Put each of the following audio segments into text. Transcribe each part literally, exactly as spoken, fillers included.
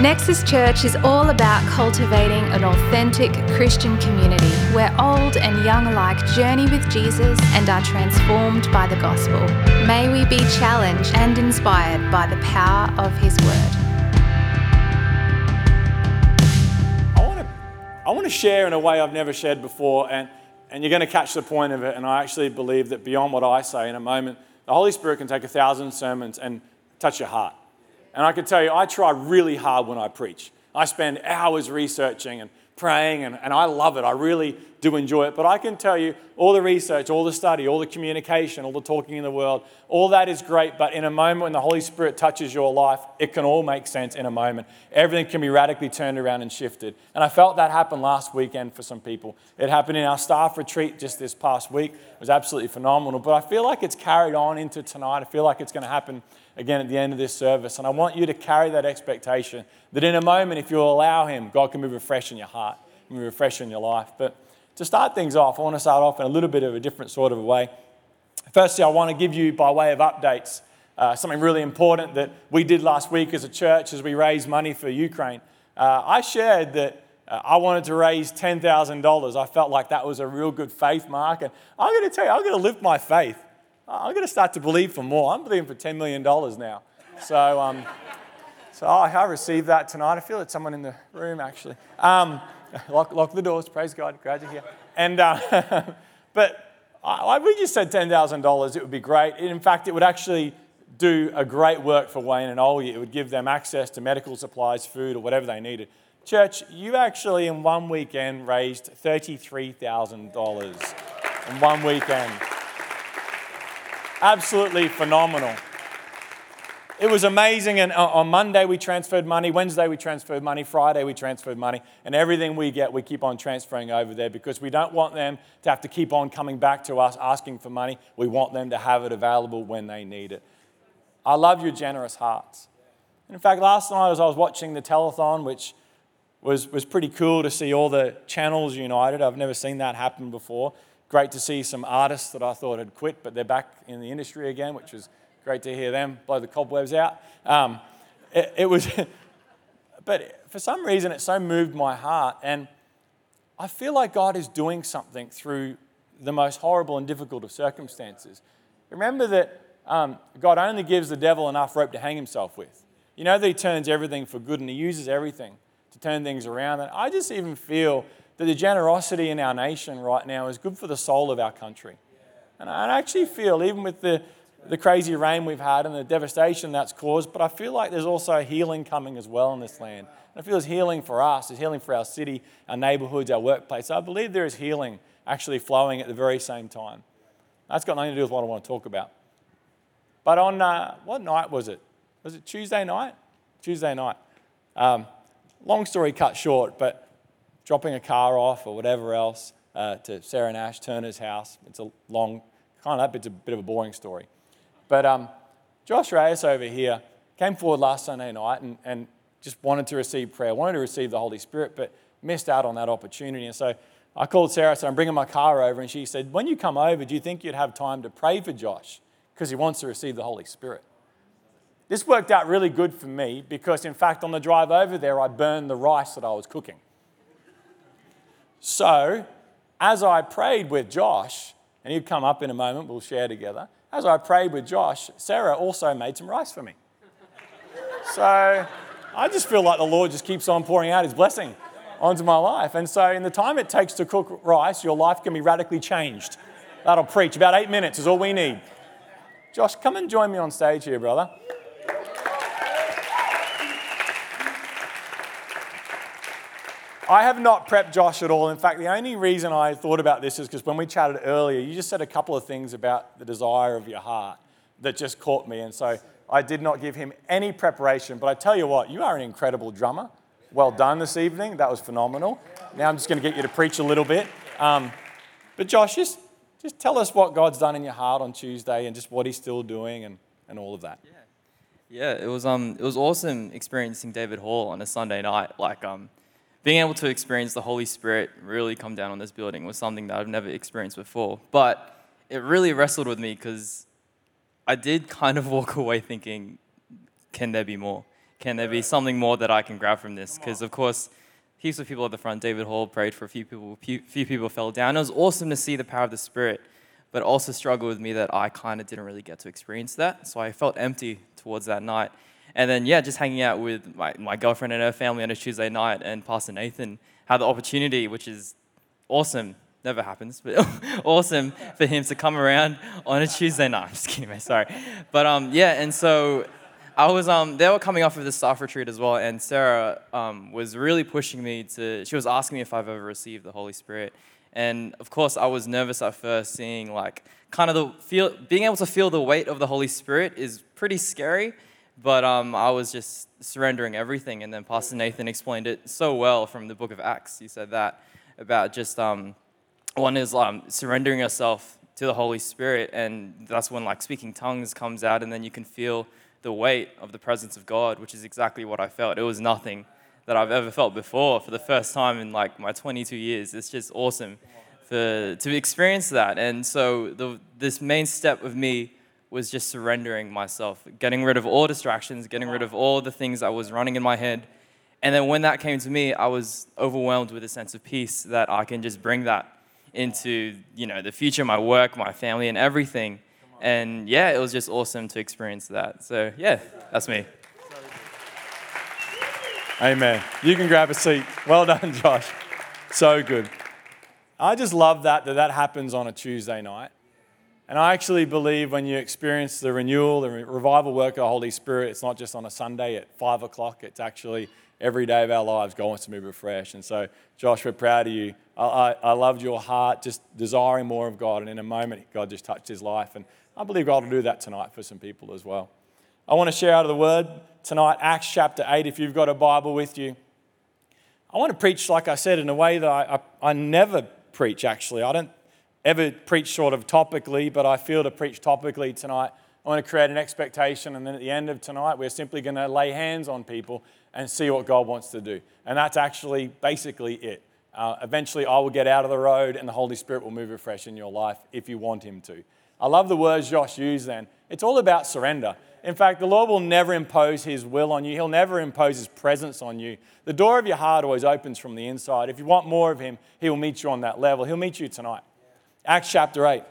Nexus Church is all about cultivating an authentic Christian community where old and young alike journey with Jesus and are transformed by the gospel. May we be challenged and inspired by the power of His Word. I want to, I want to share in a way I've never shared before, and, and you're going to catch the point of it, and I actually believe that beyond what I say in a moment, the Holy Spirit can take a thousand sermons and touch your heart. And I can tell you, I try really hard when I preach. I spend hours researching and praying, and, and I love it. I really do enjoy it. But I can tell you, all the research, all the study, all the communication, all the talking in the world, all that is great. But in a moment when the Holy Spirit touches your life, it can all make sense in a moment. Everything can be radically turned around and shifted. And I felt that happen last weekend for some people. It happened in our staff retreat just this past week. It was absolutely phenomenal. But I feel like it's carried on into tonight. I feel like it's going to happen again at the end of this service. And I want you to carry that expectation that in a moment, if you'll allow Him, God can move afresh in your heart, can move afresh in your life. But to start things off, I want to start off in a little bit of a different sort of a way. Firstly, I want to give you, by way of updates, uh, something really important that we did last week as a church as we raised money for Ukraine. Uh, I shared that uh, I wanted to raise ten thousand dollars. I felt like that was a real good faith mark. And I'm going to tell you, I'm going to lift my faith. I'm going to start to believe for more. I'm believing for ten million dollars now. So, um, so I, I received that tonight. I feel it's someone in the room, actually. Um, lock, lock the doors. Praise God. Glad you're here. And, uh, but I, we just said ten thousand dollars. It would be great. In fact, it would actually do a great work for Wayne and Ollie. It would give them access to medical supplies, food, or whatever they needed. Church, you actually in one weekend raised thirty-three thousand dollars in one weekend. Absolutely phenomenal. It was amazing. And on Monday, we transferred money. Wednesday, we transferred money. Friday, we transferred money. And everything we get, we keep on transferring over there because we don't want them to have to keep on coming back to us asking for money. We want them to have it available when they need it. I love your generous hearts. And in fact, last night as I was watching the telethon, which was, was pretty cool to see all the channels united. I've never seen that happen before. Great to see some artists that I thought had quit, but they're back in the industry again, which was great to hear them blow the cobwebs out. Um, it, it was, but for some reason, it so moved my heart. And I feel like God is doing something through the most horrible and difficult of circumstances. Remember that um, God only gives the devil enough rope to hang himself with. You know that He turns everything for good, and He uses everything to turn things around. And I just even feel that the generosity in our nation right now is good for the soul of our country. And I actually feel, even with the, the crazy rain we've had and the devastation that's caused, but I feel like there's also healing coming as well in this land. And I feel there's healing for us, there's healing for our city, our neighborhoods, our workplace. I believe there is healing actually flowing at the very same time. That's got nothing to do with what I want to talk about. But on, uh, what night was it? Was it Tuesday night? Tuesday night. Um, long story cut short, but dropping a car off or whatever else uh, to Sarah Nash, Turner's house. It's a long, kind of, it's a bit of a boring story. But um, Josh Reyes over here came forward last Sunday night and, and just wanted to receive prayer, wanted to receive the Holy Spirit, but missed out on that opportunity. And so I called Sarah, so I'm bringing my car over, and she said, when you come over, do you think you'd have time to pray for Josh? Because he wants to receive the Holy Spirit. This worked out really good for me because, in fact, on the drive over there, I burned the rice that I was cooking. So, as I prayed with Josh, and he'd come up in a moment, we'll share together. As I prayed with Josh, Sarah also made some rice for me. So, I just feel like the Lord just keeps on pouring out His blessing onto my life. And so, in the time it takes to cook rice, your life can be radically changed. That'll preach. About eight minutes is all we need. Josh, come and join me on stage here, brother. I have not prepped Josh at all. In fact, the only reason I thought about this is because when we chatted earlier, you just said a couple of things about the desire of your heart that just caught me. And so I did not give him any preparation. But I tell you what, you are an incredible drummer. Well done this evening. That was phenomenal. Now I'm just going to get you to preach a little bit. Um, but Josh, just, just tell us what God's done in your heart on Tuesday and just what He's still doing and, and all of that. Yeah, yeah, it was um, it was awesome experiencing David Hall on a Sunday night. Like um. Being able to experience the Holy Spirit really come down on this building was something that I've never experienced before. But it really wrestled with me because I did kind of walk away thinking, can there be more? Can there be something more that I can grab from this? Because, of course, heaps of people at the front. David Hall prayed for a few people. Few, few people fell down. It was awesome to see the power of the Spirit, but also struggled with me that I kind of didn't really get to experience that. So I felt empty towards that night. And then, yeah, just hanging out with my, my girlfriend and her family on a Tuesday night, and Pastor Nathan had the opportunity, which is awesome. Never happens, but awesome for him to come around on a Tuesday night. I'm just kidding, man. Sorry. But, um, yeah, and so I was, um, they were coming off of the staff retreat as well, and Sarah um, was really pushing me to, she was asking me if I've ever received the Holy Spirit. And, of course, I was nervous at first, seeing, like, kind of the, feel, being able to feel the weight of the Holy Spirit is pretty scary, but um, I was just surrendering everything. And then Pastor Nathan explained it so well from the book of Acts. He said that about just, um, one is um, surrendering yourself to the Holy Spirit, and that's when, like, speaking tongues comes out, and then you can feel the weight of the presence of God, which is exactly what I felt. It was nothing that I've ever felt before for the first time in, like, my twenty-two years. It's just awesome for, to experience that. And so the, this main step of me was just surrendering myself, getting rid of all distractions, getting rid of all the things I was running in my head. And then when that came to me, I was overwhelmed with a sense of peace that I can just bring that into, you know, the future, my work, my family, and everything. And yeah, it was just awesome to experience that. So yeah, that's me. Amen. You can grab a seat. Well done, Josh. So good. I just love that, that that happens on a Tuesday night. And I actually believe when you experience the renewal, the revival work of the Holy Spirit, it's not just on a Sunday at five o'clock. It's actually every day of our lives. God wants to move afresh. And so, Josh, we're proud of you. I, I, I loved your heart, just desiring more of God. And in a moment, God just touched his life. And I believe God will do that tonight for some people as well. I want to share out of the Word tonight, Acts chapter eight, if you've got a Bible with you. I want to preach, like I said, in a way that I, I, I never preach, actually. I don't ever preach sort of topically, but I feel to preach topically tonight. I want to create an expectation, and then at the end of tonight, we're simply going to lay hands on people and see what God wants to do. And that's actually basically it. Uh, eventually, I will get out of the road and the Holy Spirit will move afresh in your life if you want Him to. I love the words Josh used then. It's all about surrender. In fact, the Lord will never impose His will on you. He'll never impose His presence on you. The door of your heart always opens from the inside. If you want more of Him, He will meet you on that level. He'll meet you tonight. Acts chapter eight.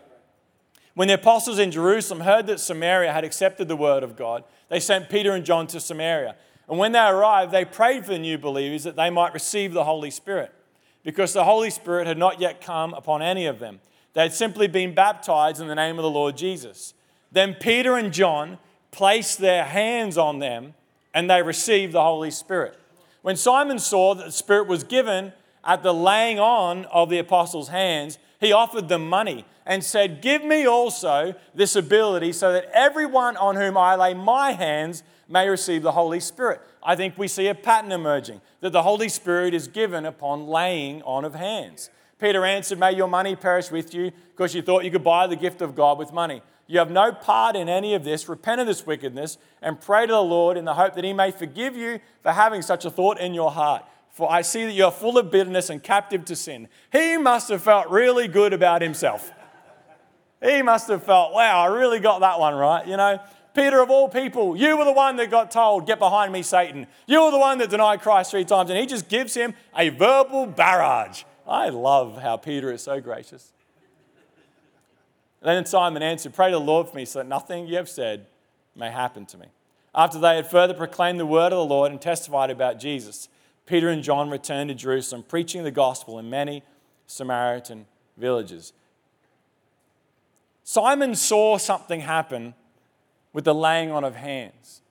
When the apostles in Jerusalem heard that Samaria had accepted the word of God, they sent Peter and John to Samaria. And when they arrived, they prayed for the new believers that they might receive the Holy Spirit, because the Holy Spirit had not yet come upon any of them. They had simply been baptized in the name of the Lord Jesus. Then Peter and John placed their hands on them, and they received the Holy Spirit. When Simon saw that the Spirit was given at the laying on of the apostles' hands, he offered them money and said, "Give me also this ability so that everyone on whom I lay my hands may receive the Holy Spirit." I think we see a pattern emerging, that the Holy Spirit is given upon laying on of hands. Peter answered, "May your money perish with you, because you thought you could buy the gift of God with money. You have no part in any of this. Repent of this wickedness and pray to the Lord in the hope that He may forgive you for having such a thought in your heart. For I see that you are full of bitterness and captive to sin." He must have felt really good about himself. He must have felt, wow, I really got that one right. You know, Peter, of all people, you were the one that got told, "Get behind me, Satan. You were the one that denied Christ three times." And he just gives him a verbal barrage. I love how Peter is so gracious. Then Simon answered, "Pray to the Lord for me so that nothing you have said may happen to me." After they had further proclaimed the word of the Lord and testified about Jesus, Peter and John returned to Jerusalem, preaching the gospel in many Samaritan villages. Simon saw something happen with the laying on of hands.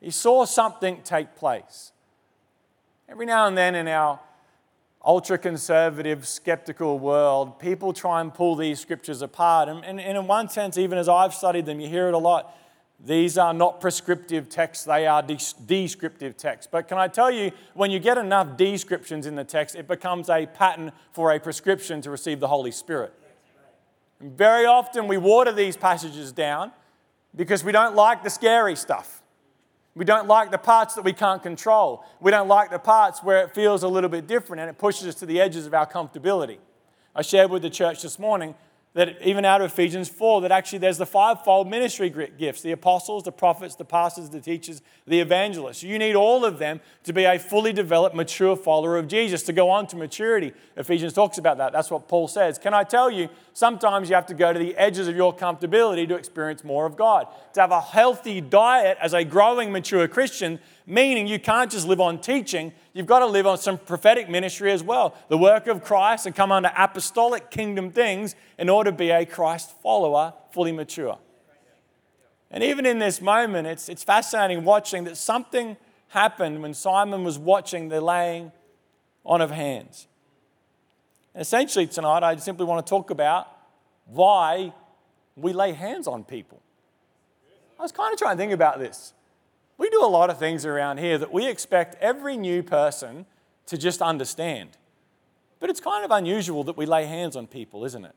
He saw something take place. Every now and then in our ultra-conservative, skeptical world, people try and pull these scriptures apart. And, and, and in one sense, even as I've studied them, you hear it a lot. These are not prescriptive texts, they are de- descriptive texts. But can I tell you, when you get enough descriptions in the text, it becomes a pattern for a prescription to receive the Holy Spirit. And very often we water these passages down because we don't like the scary stuff. We don't like the parts that we can't control. We don't like the parts where it feels a little bit different and it pushes us to the edges of our comfortability. I shared with the church this morning that even out of Ephesians four, that actually there's the fivefold ministry gifts, the apostles, the prophets, the pastors, the teachers, the evangelists. You need all of them to be a fully developed, mature follower of Jesus, to go on to maturity. Ephesians talks about that. That's what Paul says. Can I tell you, sometimes you have to go to the edges of your comfortability to experience more of God, to have a healthy diet as a growing, mature Christian, meaning you can't just live on teaching. You've got to live on some prophetic ministry as well, the work of Christ, and come under apostolic kingdom things in order to be a Christ follower, fully mature. And even in this moment, it's, it's fascinating watching that something happened when Simon was watching the laying on of hands. And essentially tonight, I simply want to talk about why we lay hands on people. I was kind of trying to think about this. We do a lot of things around here that we expect every new person to just understand. But it's kind of unusual that we lay hands on people, isn't it?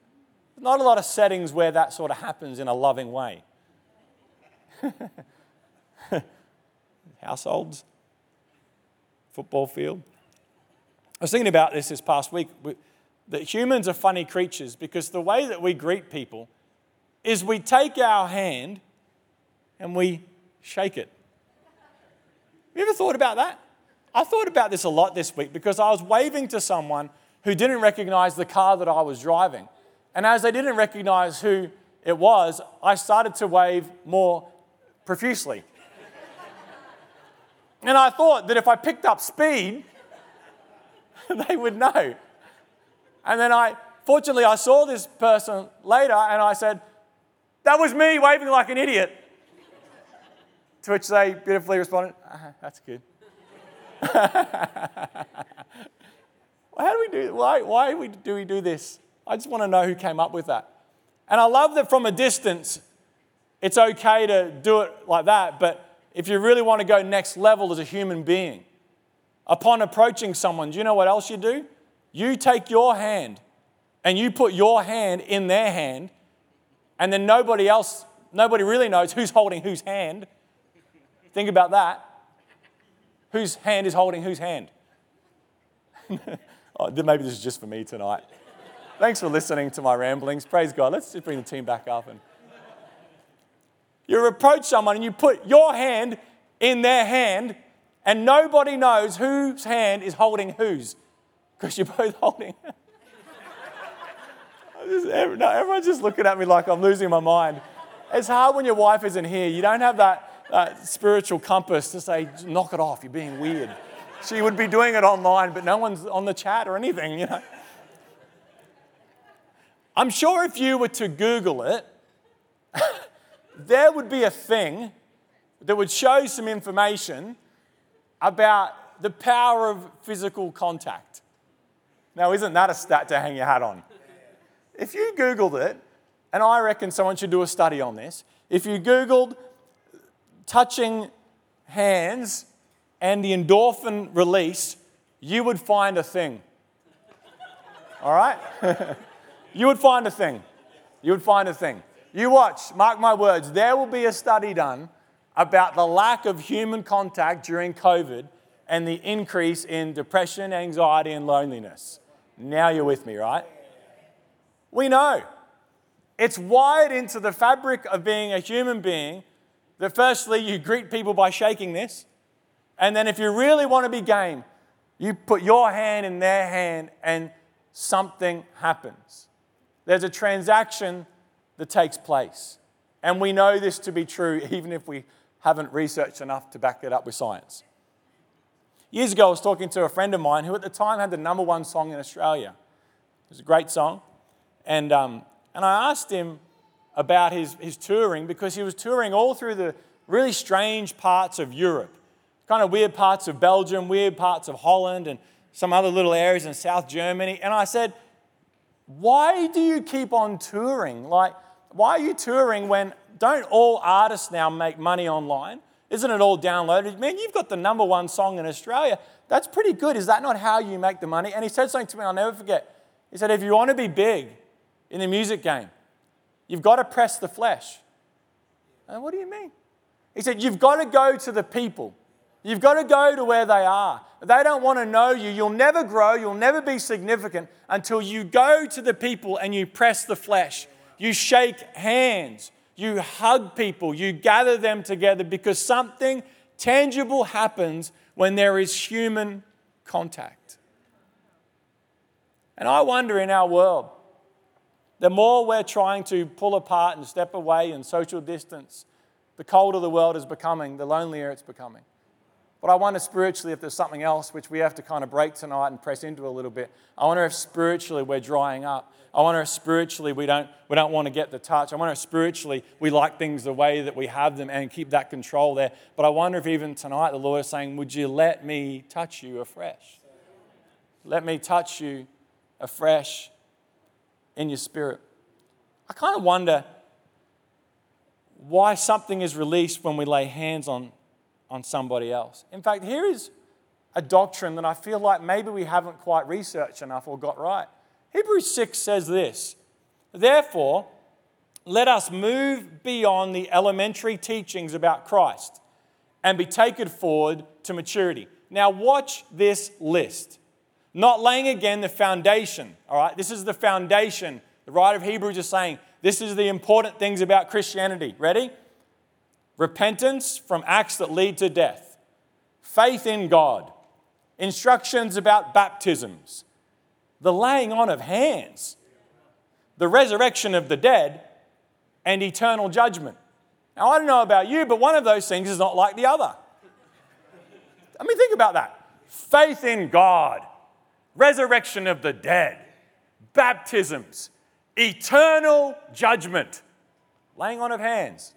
There's not a lot of settings where that sort of happens in a loving way. Households, football field. I was thinking about this this past week, that humans are funny creatures, because the way that we greet people is we take our hand and we shake it. You ever thought about that? I thought about this a lot this week, because I was waving to someone who didn't recognize the car that I was driving. And as they didn't recognize who it was, I started to wave more profusely. And I thought that if I picked up speed, they would know. And then I, fortunately, I saw this person later and I said, "That was me waving like an idiot." To which they beautifully responded, "Uh-huh, that's good." How do we do? Why? Why do we do this? I just want to know who came up with that. And I love that from a distance, it's okay to do it like that. But if you really want to go next level as a human being, upon approaching someone, do you know what else you do? You take your hand and you put your hand in their hand, and then nobody else, nobody really knows who's holding whose hand. Think about that. Whose hand is holding whose hand? Oh, maybe this is just for me tonight. Thanks for listening to my ramblings. Praise God. Let's just bring the team back up. And you approach someone and you put your hand in their hand, and nobody knows whose hand is holding whose, because you're both holding. just, no, everyone's just looking at me like I'm losing my mind. It's hard when your wife isn't here. You don't have that Uh, spiritual compass to say, knock it off, you're being weird. She would be doing it online, but no one's on the chat or anything, you know. I'm sure if you were to Google it, there would be a thing that would show some information about the power of physical contact. Now, isn't that a stat to hang your hat on? If you Googled it, and I reckon someone should do a study on this, if you Googled touching hands and the endorphin release, you would find a thing. All right? You would find a thing. You would find a thing. You watch, mark my words, there will be a study done about the lack of human contact during COVID and the increase in depression, anxiety, and loneliness. Now you're with me, right? We know. It's wired into the fabric of being a human being that firstly, you greet people by shaking this. And then if you really want to be game, you put your hand in their hand and something happens. There's a transaction that takes place. And we know this to be true, even if we haven't researched enough to back it up with science. Years ago, I was talking to a friend of mine who at the time had the number one song in Australia. It was a great song. And, um, and I asked him about his, his touring, because he was touring all through the really strange parts of Europe, kind of weird parts of Belgium, weird parts of Holland, and some other little areas in South Germany. And I said, why do you keep on touring? Like, why are you touring when don't all artists now make money online? Isn't it all downloaded? Man, you've got the number one song in Australia. That's pretty good. Is that not how you make the money? And he said something to me I'll never forget. He said, if you want to be big in the music game, you've got to press the flesh. And what do you mean? He said, you've got to go to the people. You've got to go to where they are. They don't want to know you. You'll never grow. You'll never be significant until you go to the people and you press the flesh. You shake hands. You hug people. You gather them together because something tangible happens when there is human contact. And I wonder in our world, the more we're trying to pull apart and step away and social distance, the colder the world is becoming, the lonelier it's becoming. But I wonder spiritually if there's something else which we have to kind of break tonight and press into a little bit. I wonder if spiritually we're drying up. I wonder if spiritually we don't, we don't want to get the touch. I wonder if spiritually we like things the way that we have them and keep that control there. But I wonder if even tonight the Lord is saying, would you let me touch you afresh? Let me touch you afresh in your spirit. I kind of wonder why something is released when we lay hands on on somebody else. In fact, here is a doctrine that I feel like maybe we haven't quite researched enough or got right. Hebrews six says this, therefore, let us move beyond the elementary teachings about Christ and be taken forward to maturity. Now watch this list. Not laying again the foundation, all right? This is the foundation. The writer of Hebrews is saying, this is the important things about Christianity. Ready? Repentance from acts that lead to death, faith in God, instructions about baptisms, the laying on of hands, the resurrection of the dead, and eternal judgment. Now, I don't know about you, but one of those things is not like the other. I mean, think about that. Faith in God, resurrection of the dead, baptisms, eternal judgment, laying on of hands.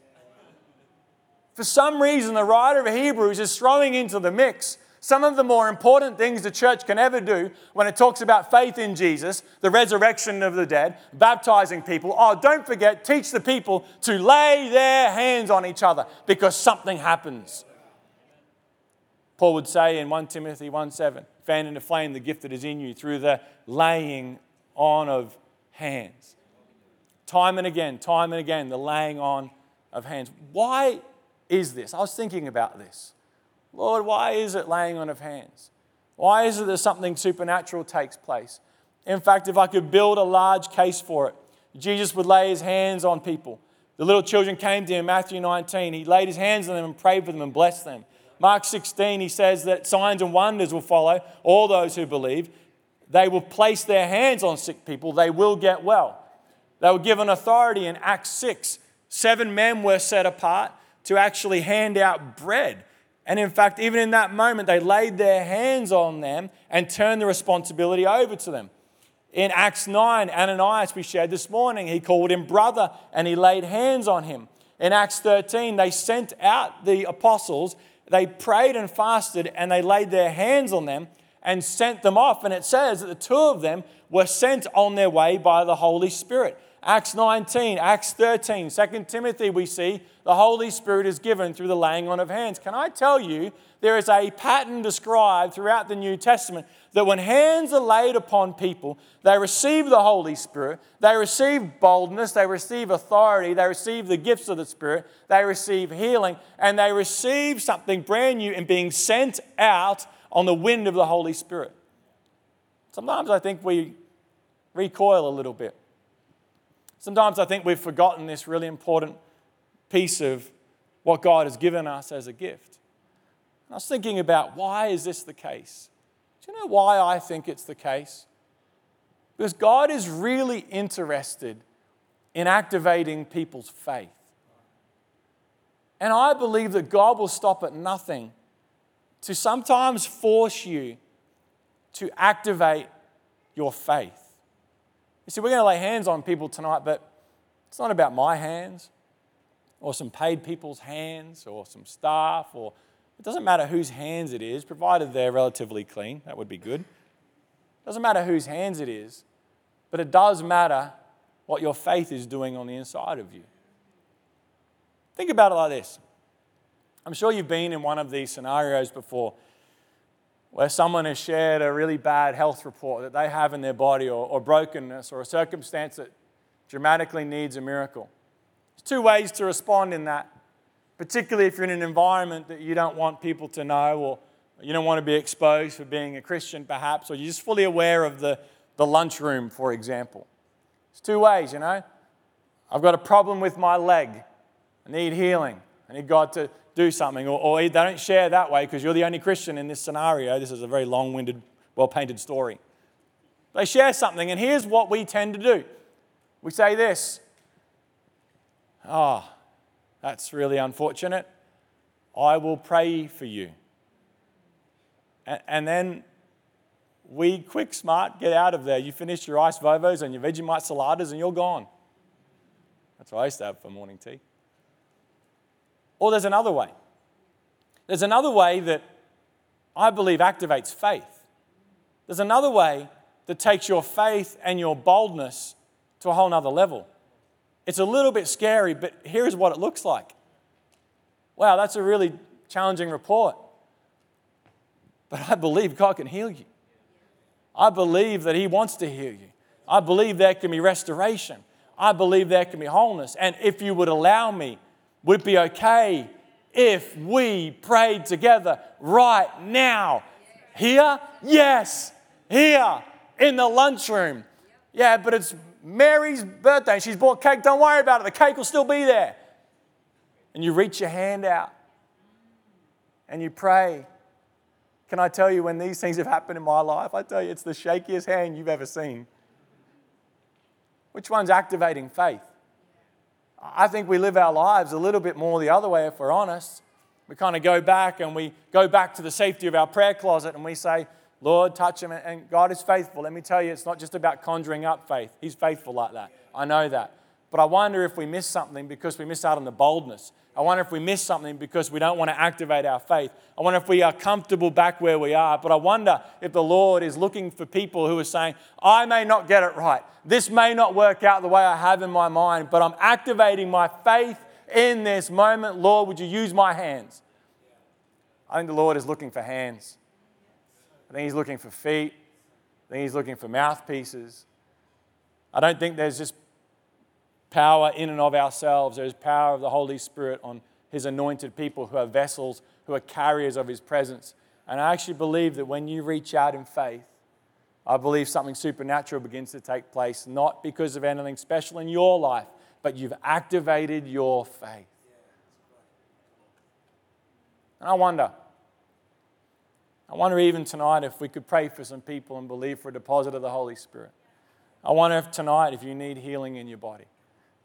For some reason, the writer of Hebrews is throwing into the mix some of the more important things the church can ever do when it talks about faith in Jesus, the resurrection of the dead, baptizing people. Oh, don't forget, teach the people to lay their hands on each other because something happens. Paul would say in First Timothy one seven, fan into flame the gift that is in you through the laying on of hands. Time and again, time and again, the laying on of hands. Why is this? I was thinking about this. Lord, why is it laying on of hands? Why is it that something supernatural takes place? In fact, if I could build a large case for it, Jesus would lay his hands on people. The little children came to him, Matthew nineteen. He laid his hands on them and prayed for them and blessed them. Mark sixteen, he says that signs and wonders will follow all those who believe. They will place their hands on sick people. They will get well. They were given authority in Acts six. Seven men were set apart to actually hand out bread. And in fact, even in that moment, they laid their hands on them and turned the responsibility over to them. In Acts nine, Ananias, we shared this morning, he called him brother and he laid hands on him. In Acts thirteen, they sent out the apostles, they prayed and fasted and they laid their hands on them and sent them off. And it says that the two of them were sent on their way by the Holy Spirit. Acts nineteen, Acts thirteen, Second Timothy, we see the Holy Spirit is given through the laying on of hands. Can I tell you, there is a pattern described throughout the New Testament that when hands are laid upon people, they receive the Holy Spirit, they receive boldness, they receive authority, they receive the gifts of the Spirit, they receive healing, and they receive something brand new in being sent out on the wind of the Holy Spirit. Sometimes I think we recoil a little bit. Sometimes I think we've forgotten this really important piece of what God has given us as a gift. And I was thinking about, why is this the case? Do you know why I think it's the case? Because God is really interested in activating people's faith. And I believe that God will stop at nothing to sometimes force you to activate your faith. You see, we're going to lay hands on people tonight, but it's not about my hands or some paid people's hands or some staff, or it doesn't matter whose hands it is, provided they're relatively clean. That would be good. It doesn't matter whose hands it is, but it does matter what your faith is doing on the inside of you. Think about it like this. I'm sure you've been in one of these scenarios before, where someone has shared a really bad health report that they have in their body, or, or brokenness, or a circumstance that dramatically needs a miracle. There's two ways to respond in that, particularly if you're in an environment that you don't want people to know, or You don't want to be exposed for being a Christian, perhaps, or you're just fully aware of the, the lunchroom, for example. It's two ways, you know. I've got a problem with my leg. I need healing. I need God to do something. Or, or they don't share that way because you're the only Christian in this scenario. This is a very long-winded, well-painted story. They share something, and here's what we tend to do. We say this. Oh, that's really unfortunate. I will pray for you. And then we, quick, smart, get out of there. You finish your iced Vovos and your Vegemite saladas and you're gone. That's what I used to have for morning tea. Or there's another way. There's another way that I believe activates faith. There's another way that takes your faith and your boldness to a whole nother level. It's a little bit scary, but here's what it looks like. Wow, that's a really challenging report. But I believe God can heal you. I believe that He wants to heal you. I believe there can be restoration. I believe there can be wholeness. And if you would allow me, would it be okay if we prayed together right now? Here? Yes. Here. In the lunchroom. Yeah, but it's Mary's birthday. She's bought cake. Don't worry about it. The cake will still be there. And you reach your hand out and you pray. Can I tell you, when these things have happened in my life, I tell you, it's the shakiest hand you've ever seen. Which one's activating faith? I think we live our lives a little bit more the other way, if we're honest. We kind of go back and we go back to the safety of our prayer closet and we say, Lord, touch him. And God is faithful. Let me tell you, it's not just about conjuring up faith. He's faithful like that. I know that. But I wonder if we miss something because we miss out on the boldness. I wonder if we miss something because we don't want to activate our faith. I wonder if we are comfortable back where we are. But I wonder if the Lord is looking for people who are saying, I may not get it right. This may not work out the way I have in my mind, but I'm activating my faith in this moment. Lord, would you use my hands? I think the Lord is looking for hands. I think He's looking for feet. I think He's looking for mouthpieces. I don't think there's just power in and of ourselves. There is power of the Holy Spirit on His anointed people who are vessels, who are carriers of His presence. And I actually believe that when you reach out in faith, I believe something supernatural begins to take place, not because of anything special in your life, but you've activated your faith. And I wonder, I wonder even tonight if we could pray for some people and believe for a deposit of the Holy Spirit. I wonder if tonight if you need healing in your body.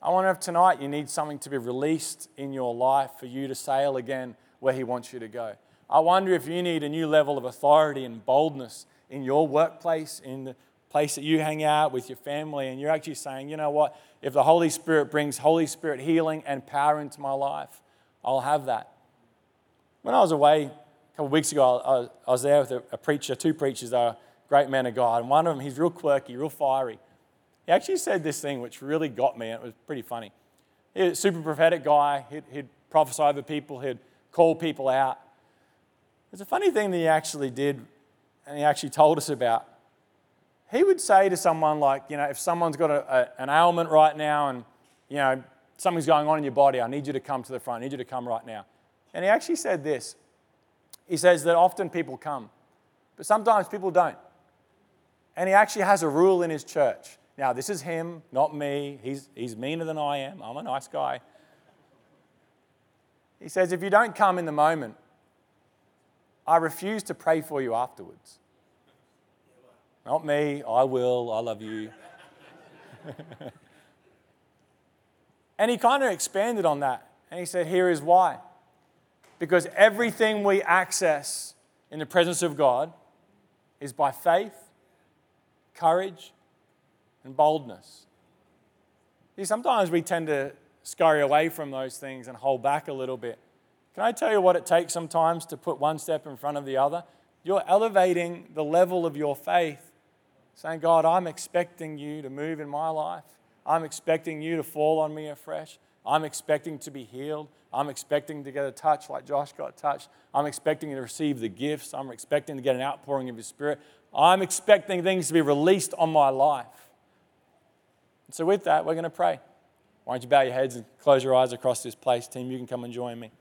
I wonder if tonight you need something to be released in your life for you to sail again where He wants you to go. I wonder if you need a new level of authority and boldness in your workplace, in the place that you hang out with your family, and you're actually saying, you know what, if the Holy Spirit brings Holy Spirit healing and power into my life, I'll have that. When I was away a couple of weeks ago, I was there with a preacher, two preachers, a great man of God, and one of them, he's real quirky, real fiery. He actually said this thing which really got me, and it was pretty funny. He was a super prophetic guy. He'd, he'd prophesy over people. He'd call people out. It's a funny thing that he actually did, and he actually told us about. He would say to someone like, you know, if someone's got a, a, an ailment right now and, you know, something's going on in your body, I need you to come to the front. I need you to come right now. And he actually said this. He says that often people come, but sometimes people don't. And he actually has a rule in his church. Now, this is him, not me. He's, he's meaner than I am. I'm a nice guy. He says, if you don't come in the moment, I refuse to pray for you afterwards. Not me. I will. I love you. And he kind of expanded on that. And he said, here is why. Because everything we access in the presence of God is by faith, courage, and boldness. See, sometimes we tend to scurry away from those things and hold back a little bit. Can I tell you what it takes sometimes to put one step in front of the other? You're elevating the level of your faith, saying, God, I'm expecting you to move in my life. I'm expecting you to fall on me afresh. I'm expecting to be healed. I'm expecting to get a touch like Josh got touched. I'm expecting to receive the gifts. I'm expecting to get an outpouring of His Spirit. I'm expecting things to be released on my life. So with that, we're going to pray. Why don't you bow your heads and close your eyes across this place. Team, you can come and join me.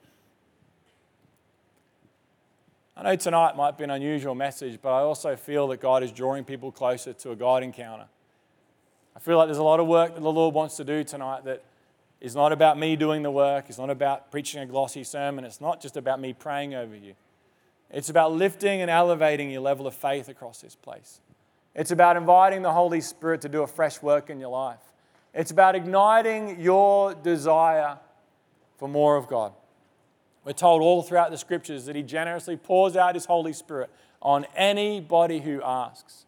I know tonight might be an unusual message, but I also feel that God is drawing people closer to a God encounter. I feel like there's a lot of work that the Lord wants to do tonight that is not about me doing the work. It's not about preaching a glossy sermon. It's not just about me praying over you. It's about lifting and elevating your level of faith across this place. It's about inviting the Holy Spirit to do a fresh work in your life. It's about igniting your desire for more of God. We're told all throughout the Scriptures that He generously pours out His Holy Spirit on anybody who asks.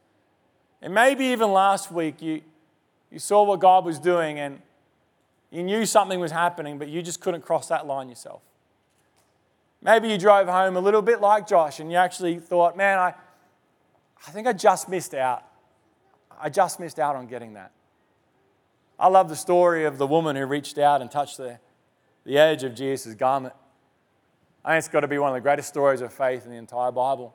And maybe even last week you, you saw what God was doing and you knew something was happening, but you just couldn't cross that line yourself. Maybe you drove home a little bit like Josh and you actually thought, man, I, I think I just missed out. I just missed out on getting that. I love the story of the woman who reached out and touched the, the edge of Jesus' garment. I think it's got to be one of the greatest stories of faith in the entire Bible.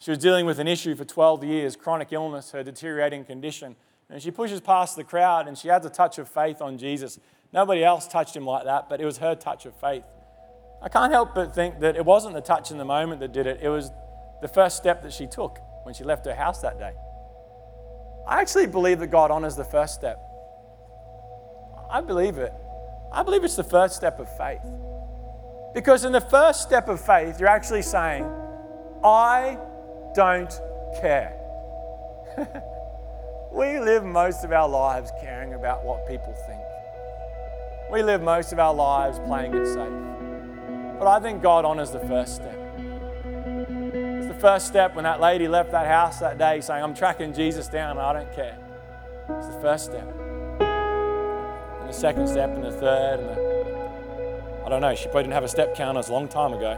She was dealing with an issue for twelve years, chronic illness, her deteriorating condition. And she pushes past the crowd and she has a touch of faith on Jesus. Nobody else touched him like that, but it was her touch of faith. I can't help but think that it wasn't the touch in the moment that did it. It was the first step that she took when she left her house that day. I actually believe that God honors the first step. I believe it. I believe it's the first step of faith. Because in the first step of faith, you're actually saying, I don't care. We live most of our lives caring about what people think. We live most of our lives playing it safe. But I think God honors the first step. It's the first step when that lady left that house that day saying, I'm tracking Jesus down, I don't care. It's the first step. And the second step and the third and the, I don't know, she probably didn't have a step counter, it's a long time ago.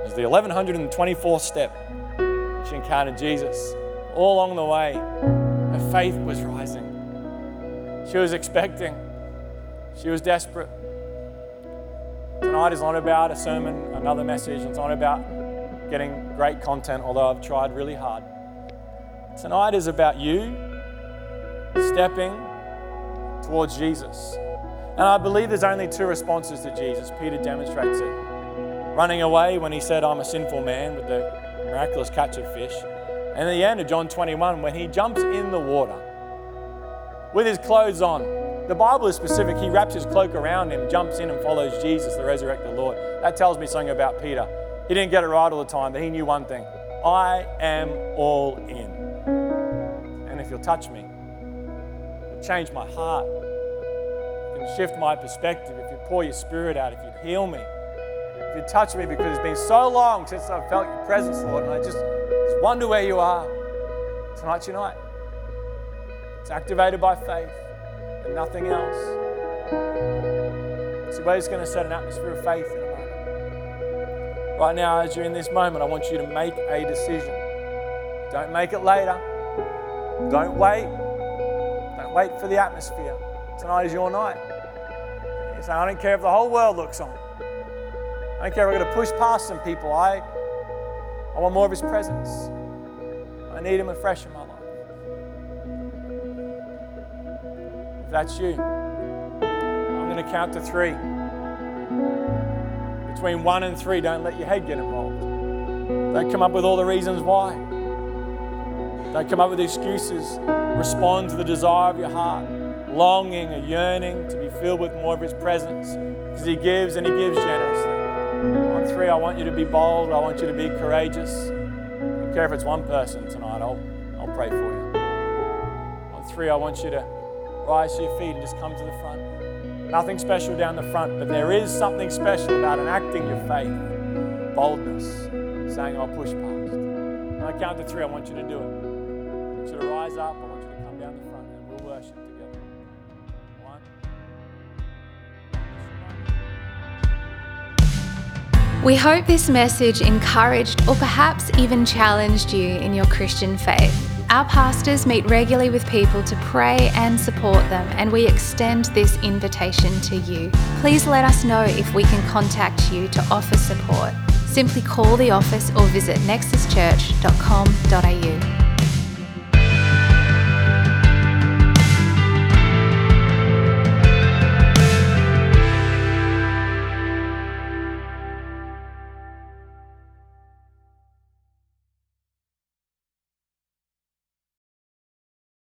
It was the eleven twenty-fourth step. She encountered Jesus. All along the way, her faith was rising. She was expecting. She was desperate. Tonight is not about a sermon, another message. It's not about getting great content, although I've tried really hard. Tonight is about you stepping towards Jesus. And I believe there's only two responses to Jesus. Peter demonstrates it. Running away when he said, I'm a sinful man, with the miraculous catch of fish. And at the end of John twenty-one, when he jumps in the water with his clothes on, the Bible is specific. He wraps his cloak around him, jumps in and follows Jesus, the resurrected Lord. That tells me something about Peter. He didn't get it right all the time, but he knew one thing. I am all in. And if you'll touch me, it'll change my heart. You can shift my perspective. If you pour your spirit out, if you heal me, if you touch me, because it's been so long since I've felt your presence, Lord, and I just... Just wonder where you are. Tonight's your night. It's activated by faith and nothing else. It's the way it's going to set an atmosphere of faith in a moment. Right now, as you're in this moment, I want you to make a decision. Don't make it later. Don't wait. Don't wait for the atmosphere. Tonight is your night. You say, I don't care if the whole world looks on. I don't care if I've got to push past some people. I I want more of His presence. I need Him afresh in my life. If that's you, I'm going to count to three. Between one and three, don't let your head get involved. Don't come up with all the reasons why. Don't come up with excuses. Respond to the desire of your heart, longing, a yearning to be filled with more of His presence, because He gives and He gives generously. On three, I want you to be bold. I want you to be courageous. I don't care if it's one person tonight. I'll, I'll pray for you. On three, I want you to rise to your feet and just come to the front. Nothing special down the front, but there is something special about enacting your faith. Boldness, saying, I'll push past. When I count to three, I want you to do it. I want you to rise up. I want you to come down the front and we'll worship together. We hope this message encouraged or perhaps even challenged you in your Christian faith. Our pastors meet regularly with people to pray and support them, and we extend this invitation to you. Please let us know if we can contact you to offer support. Simply call the office or visit nexus church dot com dot a u.